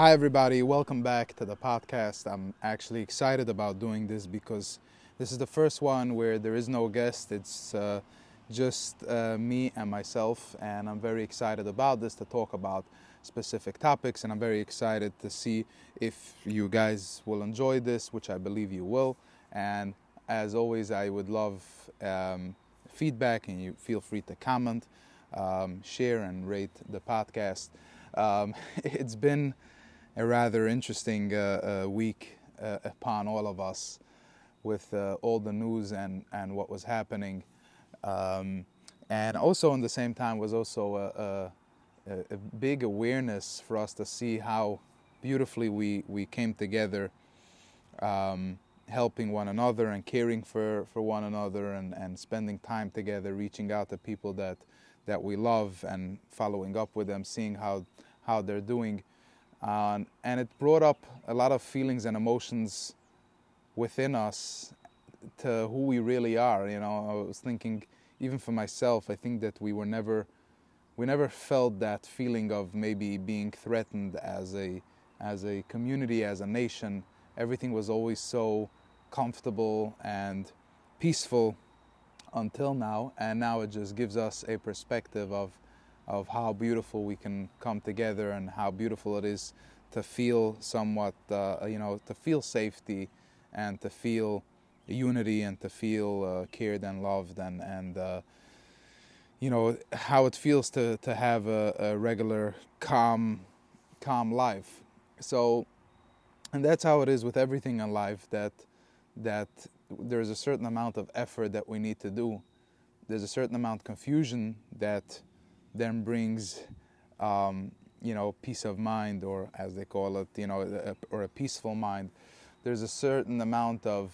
Hi everybody, welcome back to the podcast. I'm actually excited about doing this because this is the first one where there is no guest. It's just me and myself, and I'm very excited about this to talk about specific topics, and I'm very excited to see if you guys will enjoy this, which I believe you will. And as always, I would love feedback, and you feel free to comment, share and rate the podcast. It's been a rather interesting week upon all of us with all the news and what was happening, and also in the same time was also a big awareness for us to see how beautifully we came together, helping one another and caring for one another, and spending time together, reaching out to people that we love and following up with them, seeing how they're doing. And it brought up a lot of feelings and emotions within us to who we really are. You know, I was thinking, even for myself, I think that we never felt that feeling of maybe being threatened as a community, as a nation. Everything was always so comfortable and peaceful until now, and now it just gives us a perspective of how beautiful we can come together, and how beautiful it is to feel somewhat, to feel safety, and to feel unity, and to feel cared and loved, and how it feels to have a regular, calm life. So, and that's how it is with everything in life, that there is a certain amount of effort that we need to do. There's a certain amount of confusion that then brings, peace of mind, or as they call it, or a peaceful mind. There's a certain amount of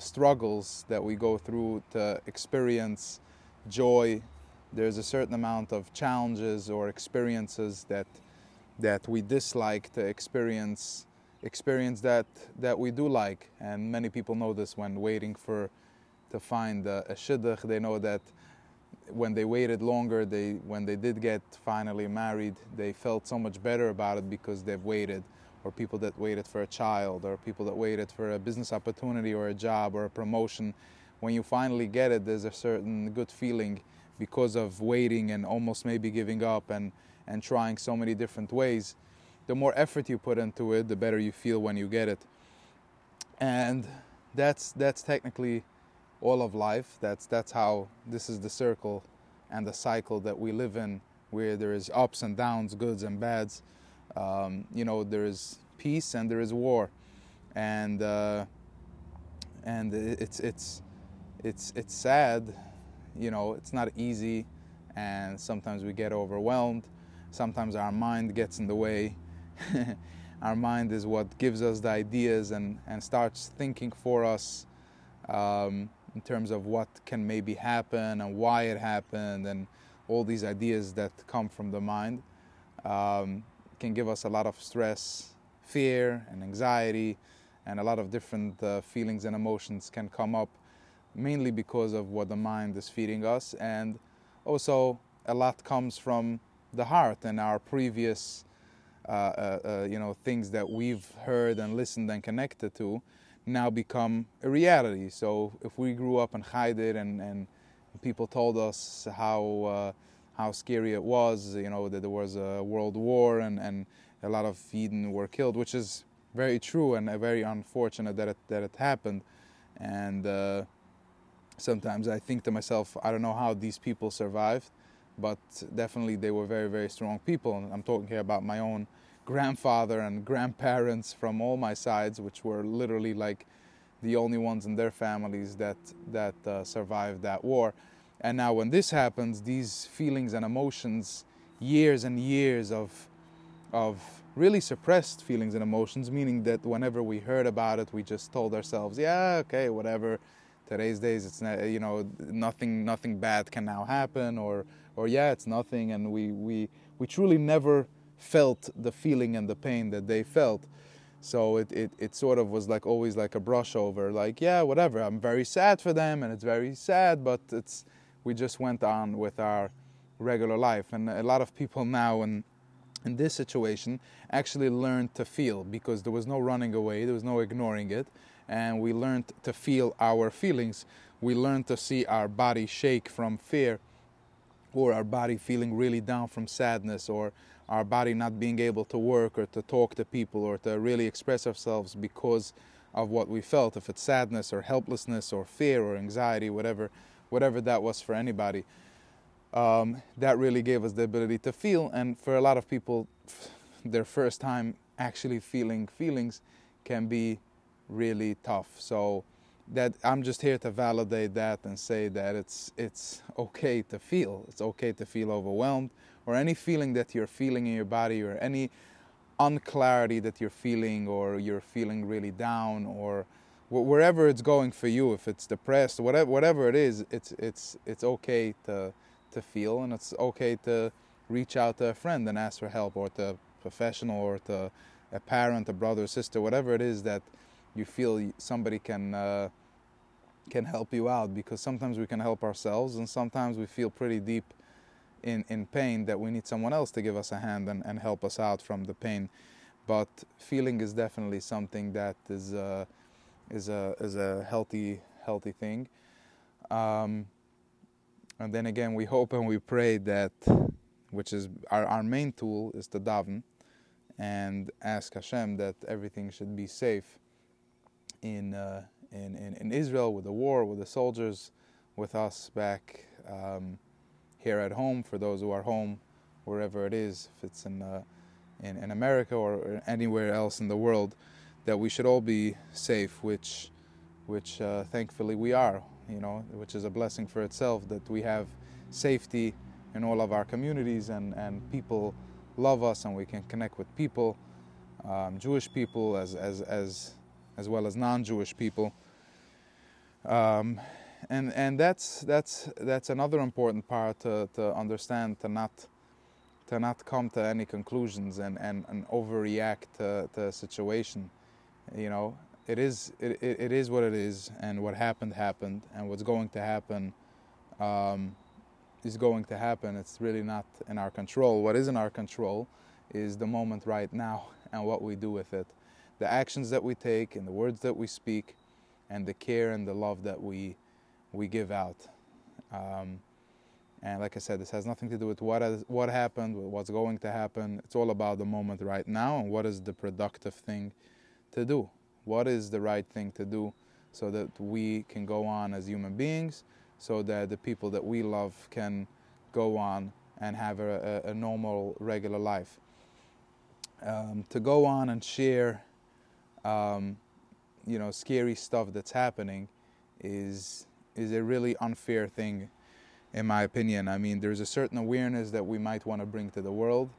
struggles that we go through to experience joy. There's a certain amount of challenges or experiences that we dislike to experience that we do like. And many people know this when waiting to find a shidduch. They know that when they waited longer, when they did get finally married, they felt so much better about it because they've waited. Or people that waited for a child, or people that waited for a business opportunity, or a job, or a promotion. When you finally get it, there's a certain good feeling because of waiting and almost maybe giving up and trying so many different ways. The more effort you put into it, the better you feel when you get it. And that's technically all of life. That's how this is the circle and the cycle that we live in, where there is ups and downs, goods and bads. There is peace and there is war, and it's sad. It's not easy, and sometimes we get overwhelmed. Sometimes our mind gets in the way. Our mind is what gives us the ideas and starts thinking for us in terms of what can maybe happen and why it happened, and all these ideas that come from the mind can give us a lot of stress, fear, and anxiety, and a lot of different feelings and emotions can come up, mainly because of what the mind is feeding us. And also a lot comes from the heart and our previous things that we've heard and listened and connected to now become a reality. So if we grew up in Chaydir and people told us how scary it was, that there was a world war and a lot of Yidden were killed, which is very true and very unfortunate that it happened. And sometimes I think to myself, I don't know how these people survived, but definitely they were very, very strong people. And I'm talking here about my own grandfather and grandparents from all my sides, which were literally like the only ones in their families that survived that war. And now when this happens, these feelings and emotions, years and years of really suppressed feelings and emotions, meaning that whenever we heard about it, we just told ourselves, yeah, okay, whatever, today's days, it's not, nothing bad can now happen, or yeah, it's nothing. And we truly never felt the feeling and the pain that they felt. So it sort of was like always like a brush over, like, yeah, whatever, I'm very sad for them and it's very sad, but it's... We just went on with our regular life. And a lot of people now in in this situation actually learned to feel, because there was no running away, there was no ignoring it, and we learned to feel our feelings. We learned to see our body shake from fear, or our body feeling really down from sadness, or our body not being able to work or to talk to people or to really express ourselves because of what we felt, if it's sadness or helplessness or fear or anxiety, whatever that was for anybody. That really gave us the ability to feel, and for a lot of people, their first time actually feeling feelings can be really tough. So that I'm just here to validate that and say that it's okay to feel. It's okay to feel overwhelmed, or any feeling that you're feeling in your body, or any unclarity that you're feeling, or you're feeling really down, or wherever it's going for you. If it's depressed, whatever it is, it's okay to feel, and it's okay to reach out to a friend and ask for help, or to a professional, or to a parent, a brother, sister, whatever it is that you feel somebody can help you out, because sometimes we can help ourselves, and sometimes we feel pretty deep in pain that we need someone else to give us a hand and help us out from the pain. But feeling is definitely something that is a healthy thing. And then again, we hope and we pray that, which is our main tool, is to daven and ask Hashem that everything should be safe in Israel, with the war, with the soldiers, with us back here at home, for those who are home, wherever it is, if it's in America or anywhere else in the world, that we should all be safe, which thankfully we are, which is a blessing for itself, that we have safety in all of our communities, and people love us, and we can connect with people, Jewish people as well as non-Jewish people, and that's another important part to understand, to not come to any conclusions and overreact to a situation. It is what it is, and what happened, and what's going to happen is going to happen. It's really not in our control. What is in our control is the moment right now and what we do with it. The actions that we take, and the words that we speak, and the care and the love that we give out. And like I said, this has nothing to do with what happened, with what's going to happen. It's all about the moment right now, and what is the productive thing to do. What is the right thing to do, so that we can go on as human beings, so that the people that we love can go on and have a normal, regular life. To go on and share scary stuff that's happening is a really unfair thing, in my opinion. I mean, there's a certain awareness that we might want to bring to the world,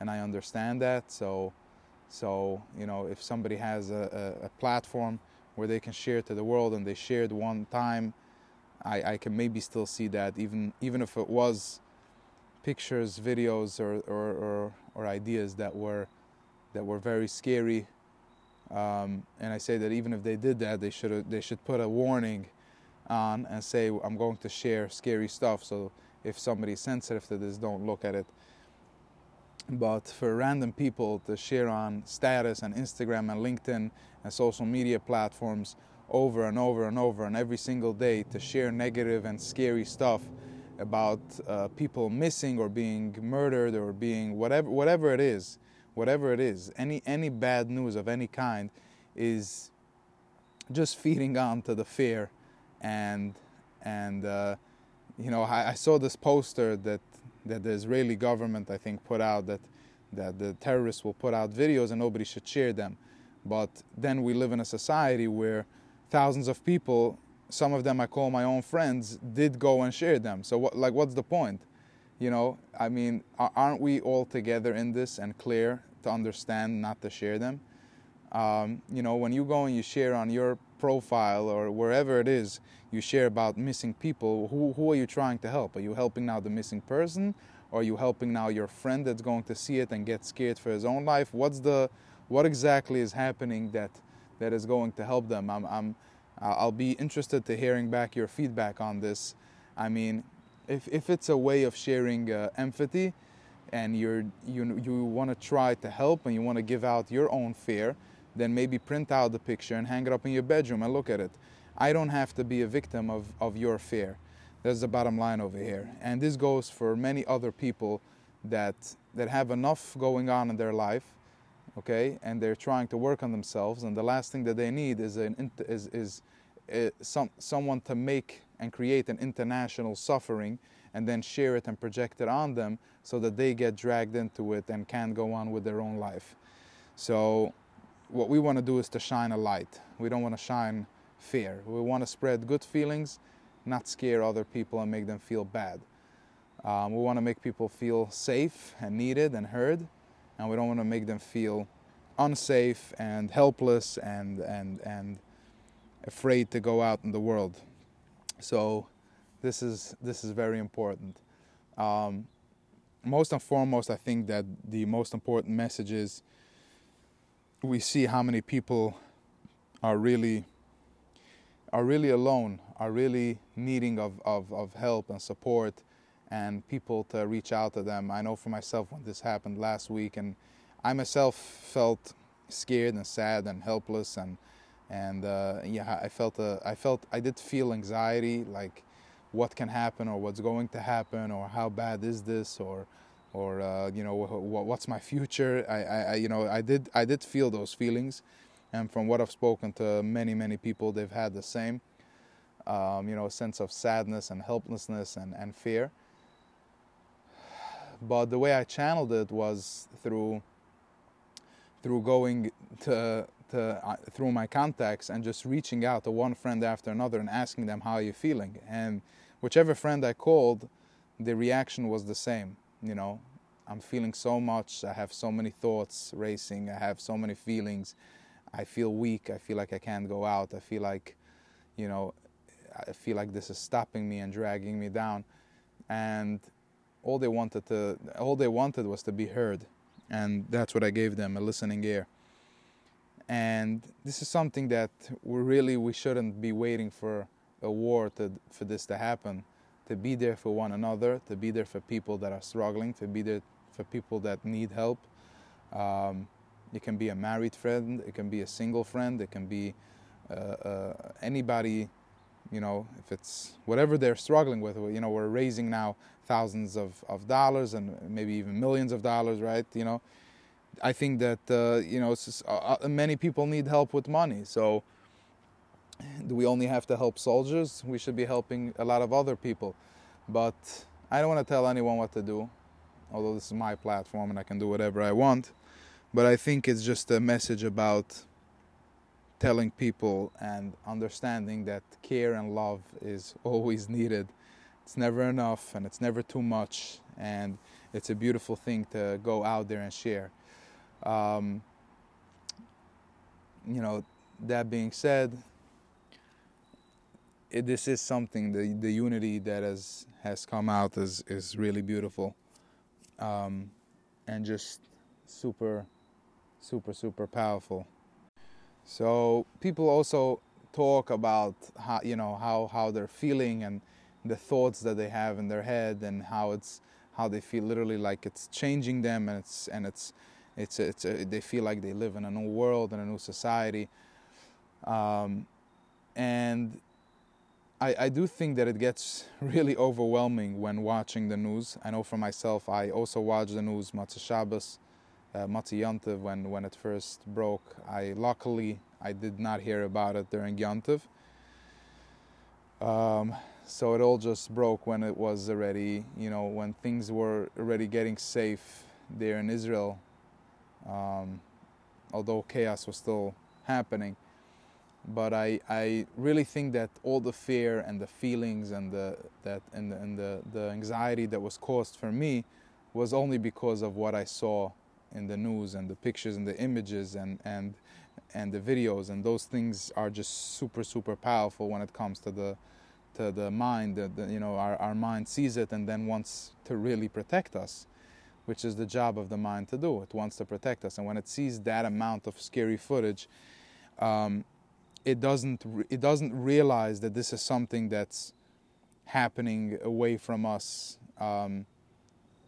and I understand that. So if somebody has a platform where they can share to the world, and they shared one time, I can maybe still see that, even if it was pictures, videos, or ideas that were very scary. And I say that even if they did that, they should put a warning on and say, I'm going to share scary stuff, so if somebody's sensitive to this, don't look at it. But for random people to share on status and Instagram and LinkedIn and social media platforms over and over and over, and every single day to share negative and scary stuff about people missing, or being murdered, or being whatever it is, any bad news of any kind is just feeding on to the fear. I saw this poster that the Israeli government, I think, put out that the terrorists will put out videos and nobody should share them. But then we live in a society where thousands of people, some of them I call my own friends, did go and share them. So what's the point? I mean, aren't we all together in this and clear to understand not to share them? When you go and you share on your profile, or wherever it is, you share about missing people, who are you trying to help? Are you helping now the missing person? Or are you helping now your friend that's going to see it and get scared for his own life? What exactly is happening that is going to help them? I'll be interested to hearing back your feedback on this. I mean, if it's a way of sharing empathy, and you want to try to help and you want to give out your own fear, then maybe print out the picture and hang it up in your bedroom and look at it. I don't have to be a victim of your fear. That's the bottom line over here. And this goes for many other people that have enough going on in their life, okay, and they're trying to work on themselves, and the last thing that they need is someone to make and create an international suffering and then share it and project it on them so that they get dragged into it and can't go on with their own life. So what we want to do is to shine a light. We don't want to shine fear. We want to spread good feelings, not scare other people and make them feel bad. We want to make people feel safe and needed and heard, and we don't want to make them feel unsafe and helpless and afraid to go out in the world. So this is very important. Most and foremost, I think that the most important message is we see how many people are really alone, are really needing of help and support, and people to reach out to them. I know for myself when this happened last week, and I myself felt scared and sad and helpless, and I did feel anxiety, like what can happen or what's going to happen or how bad is this or what's my future. I did feel those feelings, and from what I've spoken to many people, they've had the same a sense of sadness and helplessness and fear. But the way I channeled it was through going through my contacts and just reaching out to one friend after another and asking them, how are you feeling? And whichever friend I called, the reaction was the same. You know, I'm feeling so much, I have so many thoughts racing, I have so many feelings, I feel weak, I feel like I can't go out, I feel like, I feel like this is stopping me and dragging me down. And all they wanted was to be heard. And that's what I gave them, a listening ear. And this is something that we shouldn't be waiting for a war for this to happen, to be there for one another, to be there for people that are struggling, to be there for people that need help. It can be a married friend, it can be a single friend, it can be anybody, if it's whatever they're struggling with. We're raising now thousands of dollars and maybe even millions of dollars, right? I think that, many people need help with money. So do we only have to help soldiers? We should be helping a lot of other people. But I don't want to tell anyone what to do, although this is my platform and I can do whatever I want. But I think it's just a message about telling people and understanding that care and love is always needed. It's never enough and it's never too much. And it's a beautiful thing to go out there and share. That being said, this is something, the unity that has come out is really beautiful, and just super powerful. So people also talk about how they're feeling and the thoughts that they have in their head, and how they feel literally like it's changing them, and they feel like they live in a new world and a new society. And I do think that it gets really overwhelming when watching the news. I know for myself, I also watch the news, Matzah Shabbos, Matzah Yom Tov, when it first broke. Luckily, I did not hear about it during Yom Tov. So it all just broke when it was already, when things were already getting safe there in Israel. Although chaos was still happening. But I really think that all the fear and the feelings and the anxiety that was caused for me was only because of what I saw in the news and the pictures and the images and the videos, and those things are just super powerful when it comes to the mind. Our mind sees it and then wants to really protect us, which is the job of the mind to do. It wants to protect us. And when it sees that amount of scary footage, it doesn't realize that this is something that's happening away from us.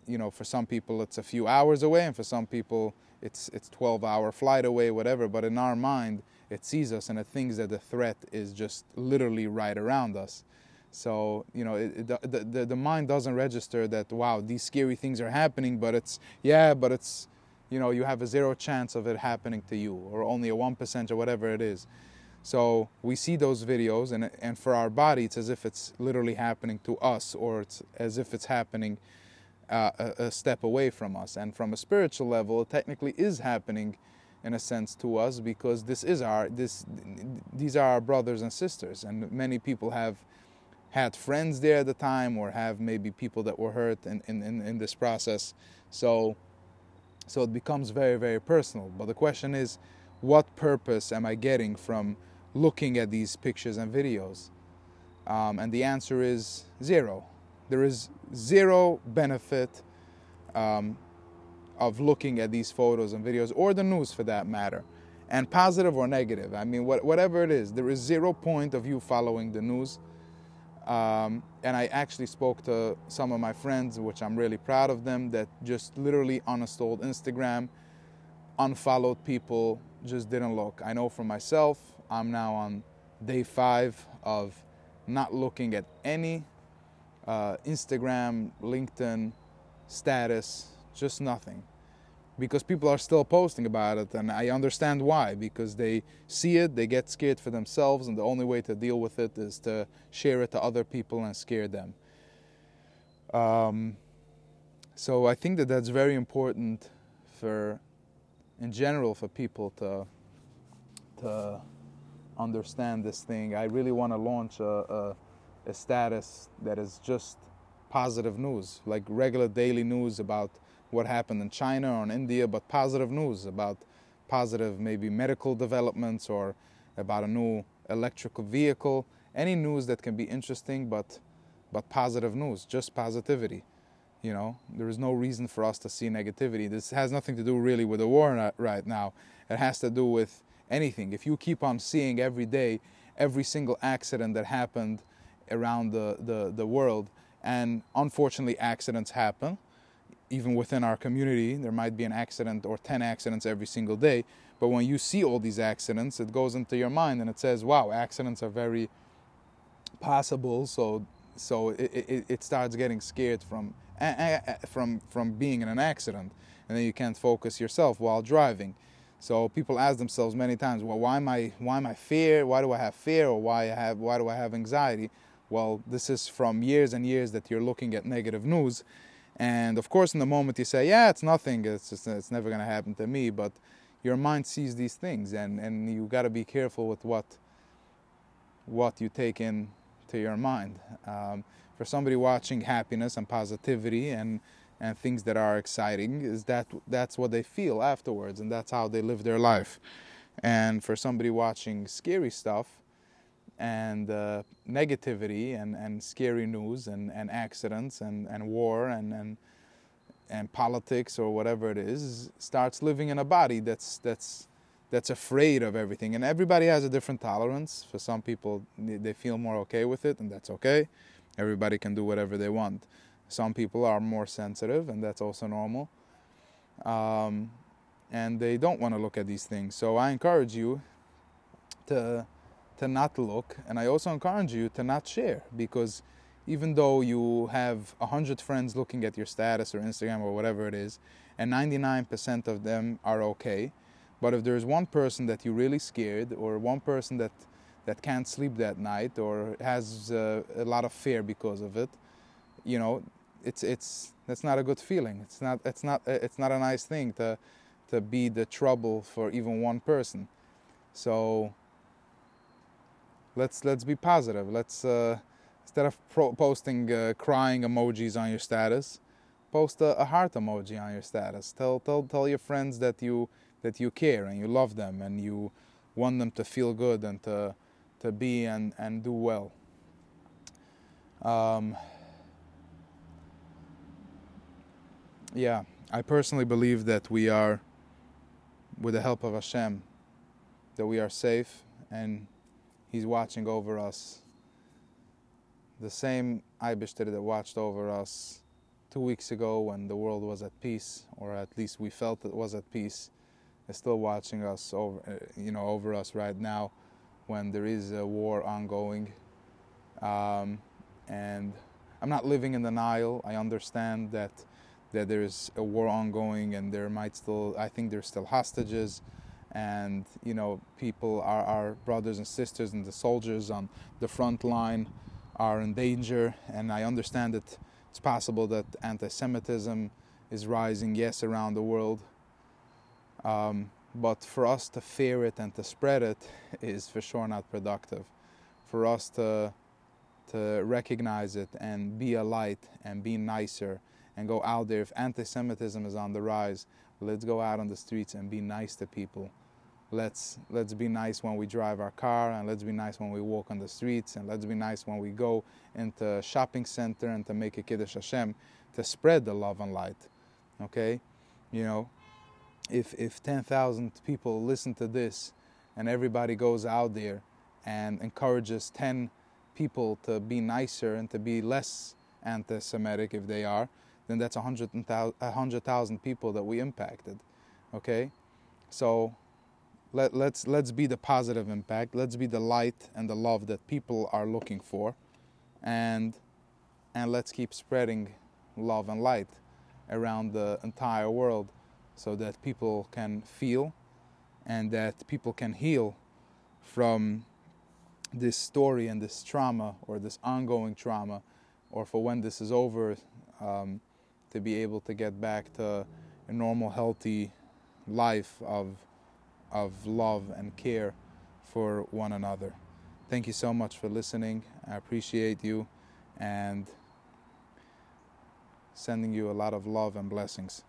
you know, for some people it's a few hours away, and for some people it's 12-hour flight away, whatever. But in our mind, it sees us and it thinks that the threat is just literally right around us. So, you know, the mind doesn't register that, wow, these scary things are happening, but it's, yeah, but it's, you know, you have a 0 chance of it happening to you, or only a 1% or whatever it is. So we see those videos, and for our body, it's as if it's literally happening to us, or it's as if it's happening a step away from us. And from a spiritual level, it technically is happening in a sense to us, because this is our, these are our brothers and sisters. And many people have had friends there at the time, or have maybe people that were hurt in this process. So it becomes very, very personal. But the question is, what purpose am I getting from looking at these pictures and videos? And the answer is zero. There is zero benefit of looking at these photos and videos, or the news for that matter, and positive or negative. I mean, whatever it is, there is zero point of you following the news. And I actually spoke to some of my friends, which I'm really proud of them, that just literally on a stalled Instagram, unfollowed people, just didn't look. I know for myself, I'm now on day 5 of not looking at any Instagram, LinkedIn status, just nothing. Because people are still posting about it, and I understand why, because they see it, they get scared for themselves, and the only way to deal with it is to share it to other people and scare them. So I think that that's very important for, in general, for people to understand this thing. I really want to launch a status that is just positive news, like regular daily news about what happened in China or in India, but positive news about positive maybe medical developments, or about a new electrical vehicle, any news that can be interesting, but positive news, just positivity. You know, there is no reason for us to see negativity. This has nothing to do really with the war right now. It has to do with anything. If you keep on seeing every day, every single accident that happened around the world, and unfortunately accidents happen, even within our community, there might be an accident or 10 accidents every single day. But when you see all these accidents, it goes into your mind and it says, wow, accidents are very possible. So it starts getting scared from being in an accident. And then you can't focus yourself while driving. So people ask themselves many times, well, why am I fear? Why do I have fear? Or why do I have anxiety? Well, this is from years and years that you're looking at negative news. And of course, in the moment you say, yeah, it's nothing, it's never going to happen to me, but your mind sees these things, and you got to be careful with what you take in to your mind. For somebody watching happiness and positivity and things that are exciting, is that's what they feel afterwards, and that's how they live their life. And for somebody watching scary stuff and negativity and scary news and accidents and war and politics or whatever it is, starts living in a body that's afraid of everything. And everybody has a different tolerance. For some people, they feel more okay with it, and that's okay. Everybody can do whatever they want. Some people are more sensitive, and that's also normal. And they don't want to look at these things. So I encourage you to not look, and I also encourage you to not share, because even though you have 100 friends looking at your status or Instagram or whatever it is, and 99% of them are okay, but if there's one person that you really scared, or one person that can't sleep that night, or has a lot of fear because of it, you know, that's not a good feeling. It's not a nice thing to be the trouble for even one person. So Let's be positive. Let's instead of posting crying emojis on your status, post a heart emoji on your status. Tell your friends that you care and you love them and you want them to feel good and to be and do well. Yeah, I personally believe that we are, with the help of Hashem, that we are safe, and He's watching over us. The same Eibishter that watched over us 2 weeks ago when the world was at peace, or at least we felt it was at peace, is still watching us over, over us right now, when there is a war ongoing. And I'm not living in denial. I understand that there is a war ongoing, and there might still, I think there's still hostages, and people are our brothers and sisters, and the soldiers on the front line are in danger. And I understand that it's possible that anti-Semitism is rising, yes, around the world. But for us to fear it and to spread it is for sure not productive. For us to recognize it and be a light and be nicer and go out there. If anti-Semitism is on the rise, let's go out on the streets and be nice to people. Let's be nice when we drive our car, and let's be nice when we walk on the streets, and let's be nice when we go into a shopping center and to make a Kiddush Hashem, to spread the love and light. Okay? If 10,000 people listen to this, and everybody goes out there and encourages 10 people to be nicer and to be less anti-Semitic if they are, then that's 100,000 people that we impacted. Okay? So Let's be the positive impact. Let's be the light and the love that people are looking for, and let's keep spreading love and light around the entire world, so that people can feel and that people can heal from this story and this trauma, or this ongoing trauma, or for when this is over, to be able to get back to a normal, healthy life of love and care for one another. Thank you so much for listening. I appreciate you, and sending you a lot of love and blessings.